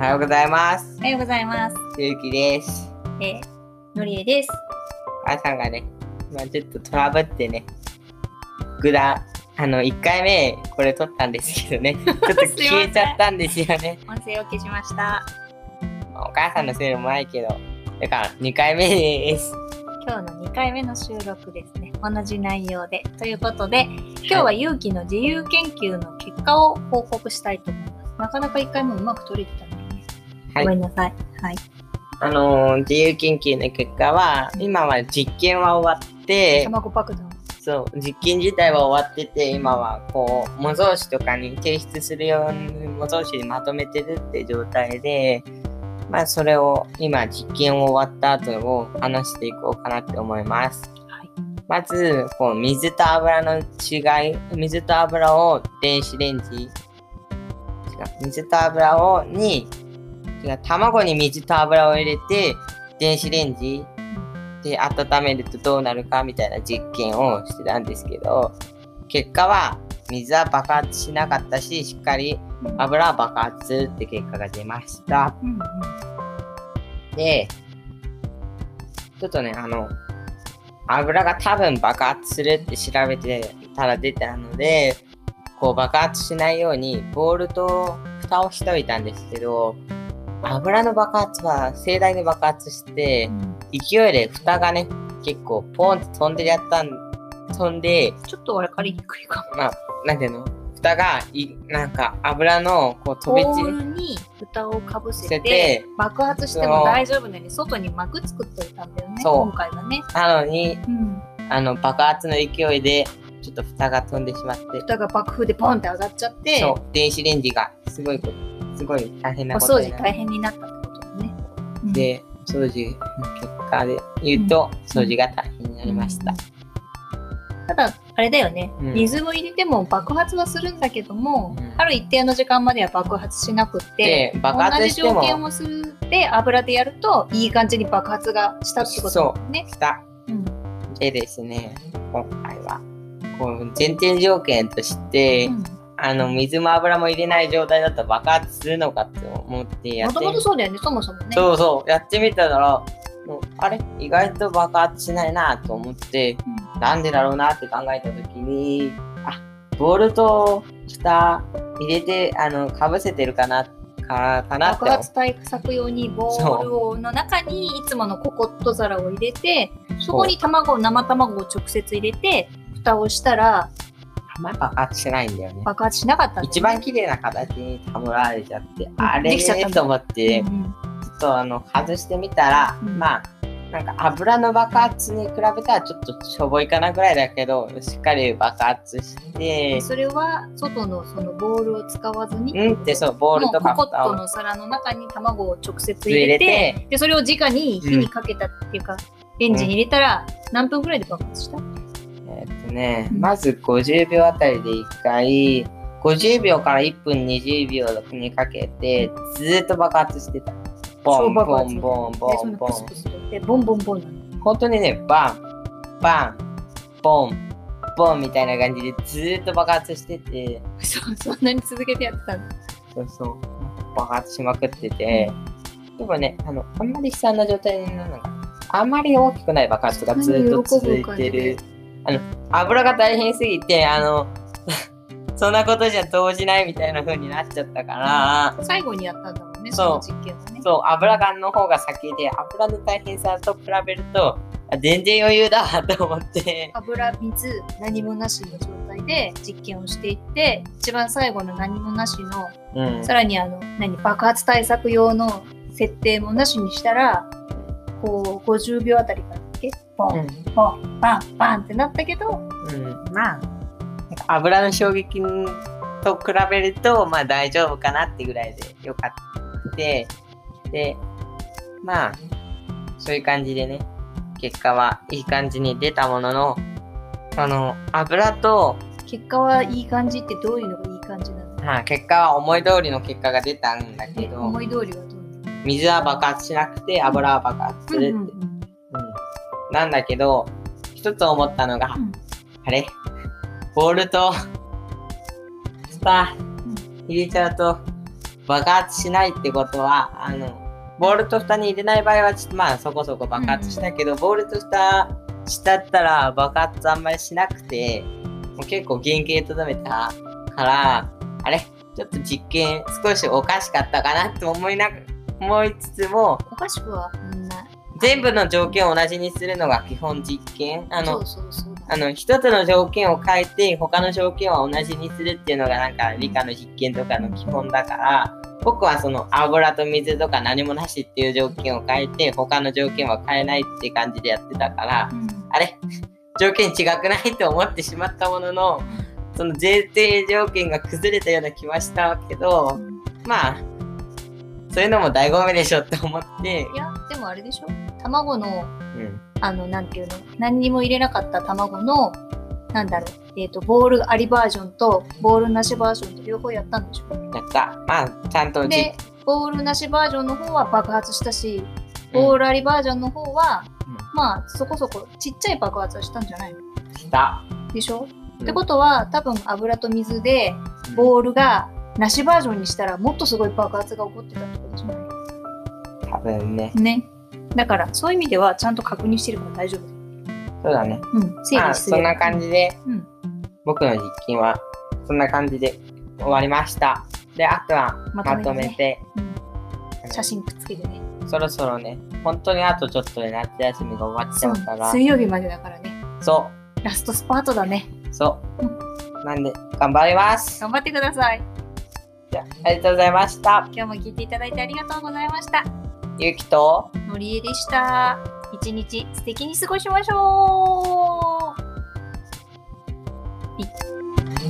おはようございます。おはようございます。ゆうきです。のりえです。あさんがね、まあちょっとトラブってね、1回目これ撮ったんですけどね、ちょっと消えちゃったんですよね。音声を消しました。お母さんのせいでもないけど、だから2回目です。今日の2回目の収録ですね。同じ内容で。ということで、今日はゆうきの自由研究の結果を報告したいと思います。なかなか1回もうまく撮れてたのに、はい、ごめんなさい。はい。自由研究の結果は、今は実験は終わって、卵爆弾。そう、実験自体は終わってて、今はこう模造紙とかに提出するように模造紙にまとめてるって状態で、まあそれを今実験を終わった後を話していこうかなって思います。はい、まずこう水と油の違い、水と油を電子レンジ、水と油をに卵に水と油を入れて電子レンジで温めるとどうなるかみたいな実験をしてたんですけど、結果は水は爆発しなかったし、しっかり油は爆発するって結果が出ました。うんうん、で、ちょっとね、油が多分爆発するって調べてたら出たので、こう爆発しないようにボウルと蓋をしておいたんですけど、油の爆発は盛大に爆発して、勢いで蓋がね、結構ポンって飛んで、ちょっとわかりにくいかも。まあ、なんていうの、蓋がなんか油のこう飛び散りボールに蓋をかぶせて爆発しても大丈夫なように外に膜作っといたんだよね、今回はね。なのに、爆発の勢いでちょっと蓋が飛んでしまって、蓋が爆風でポンって上がっちゃって、そう、電子レンジがすごい大変なことになる。お掃除大変になったってことね。で、掃除の結果で言うと、掃除が大変になりました。ただあれだよね、水を入れても爆発はするんだけども、ある一定の時間までは爆発しなくって、爆発しても同じ条件をするで油でやるといい感じに爆発がしたってことだね。そうした。でですね、今回はこう前提条件として、水も油も入れない状態だと爆発するのかって思ってやって、もともとそうだよね、そもそもね。そうそう、やってみたら、あれ意外と爆発しないなと思って、なんでだろうなって考えたときに、ボルト蓋入れてかぶせてるかなって。爆発対策用にボウルの中にいつものココット皿を入れて、そこに生卵を直接入れて蓋をしたら。爆発しないんだよね。爆発しなかったんだよね。一番綺麗な形に保られちゃって、あれーと思って、ちょっと外してみたら、まあなんか油の爆発に比べたらちょっとしょぼいかなぐらいだけど、しっかり爆発して。それは外のそのボウルを使わずに、ボウルとかココットの皿の中に卵を直接入れて、でそれを直に火にかけたっていうか、レンジに入れたら何分ぐらいで爆発した？まず50秒あたりで1回、50秒から1分20秒にかけてずっと爆発してた。ボンボンボンボンボン。ボンボンボン。本当にね、バンバンボンボンみたいな感じでずっと爆発してて。そんなに続けてやってたの？そうそう。爆発しまくってて。でもね、あんまり悲惨な状態にならない。あんまり大きくない爆発がずっと続いてる。油が大変すぎてそんなことじゃ動じないみたいな風になっちゃったから、最後にやったんだもんね、その実験はね。そう、油がの方が先で、油の大変さと比べると全然余裕だと思って、油水何もなしの状態で実験をしていって、一番最後の何もなしの、さらに爆発対策用の設定もなしにしたら、こう50秒あたりからポンポンバンバンってなったけど、まあ油の衝撃と比べるとまあ大丈夫かなってぐらいでよかった。で、まあそういう感じでね、結果はいい感じに出たものの、油と結果はいい感じってどういうのがいい感じなの？結果は思い通りの結果が出たんだけど、思い通りはどう？水は爆発しなくて油は爆発するって。なんだけど、一つ思ったのが、あれボウルと蓋入れちゃうと爆発しないってことは、ボールと蓋に入れない場合はちょっとまあそこそこ爆発したけど、ボールと蓋したったら爆発あんまりしなくて、もう結構原型とどめたから、あれちょっと実験少しおかしかったかなと思いつつも、おかしくはない。全部の条件を同じにするのが基本実験。そう一つの条件を変えて他の条件は同じにするっていうのがなんか理科の実験とかの基本だから、僕はその油と水とか何もなしっていう条件を変えて他の条件は変えないって感じでやってたから、うん、あれ条件違くないと思ってしまったものの、その前提条件が崩れたような気はしたけど、まあそういうのも醍醐味でしょって思って。いやでもあれでしょ、卵の、うん、なんていうの、何にも入れなかった卵のなんだろう、ボールありバージョンとボールなしバージョンと両方やったんでしょ。やった。まあちゃんとでボールなしバージョンの方は爆発したし、ボールありバージョンの方は、うん、まあそこそこちっちゃい爆発はしたんじゃないの？した。でしょ？うん、ってことは多分油と水でボールがなしバージョンにしたらもっとすごい爆発が起こってたってことじゃない？多分ね。ね。だからそういう意味ではちゃんと確認してるから大丈夫。そうだね。うん。整理してる。そんな感じで、うん、僕の実験はそんな感じで終わりました。で、あとはまとめて、うん、写真くっつけてね。そろそろね、本当にあとちょっとで夏休みが終わっちゃうから。水曜日までだからね。そう。ラストスパートだね。そう。うん、なんで頑張ります。頑張ってください。じゃあ、ありがとうございました。今日も聞いていただいてありがとうございました。ゆきとのりえでした。一日素敵に過ごしましょう。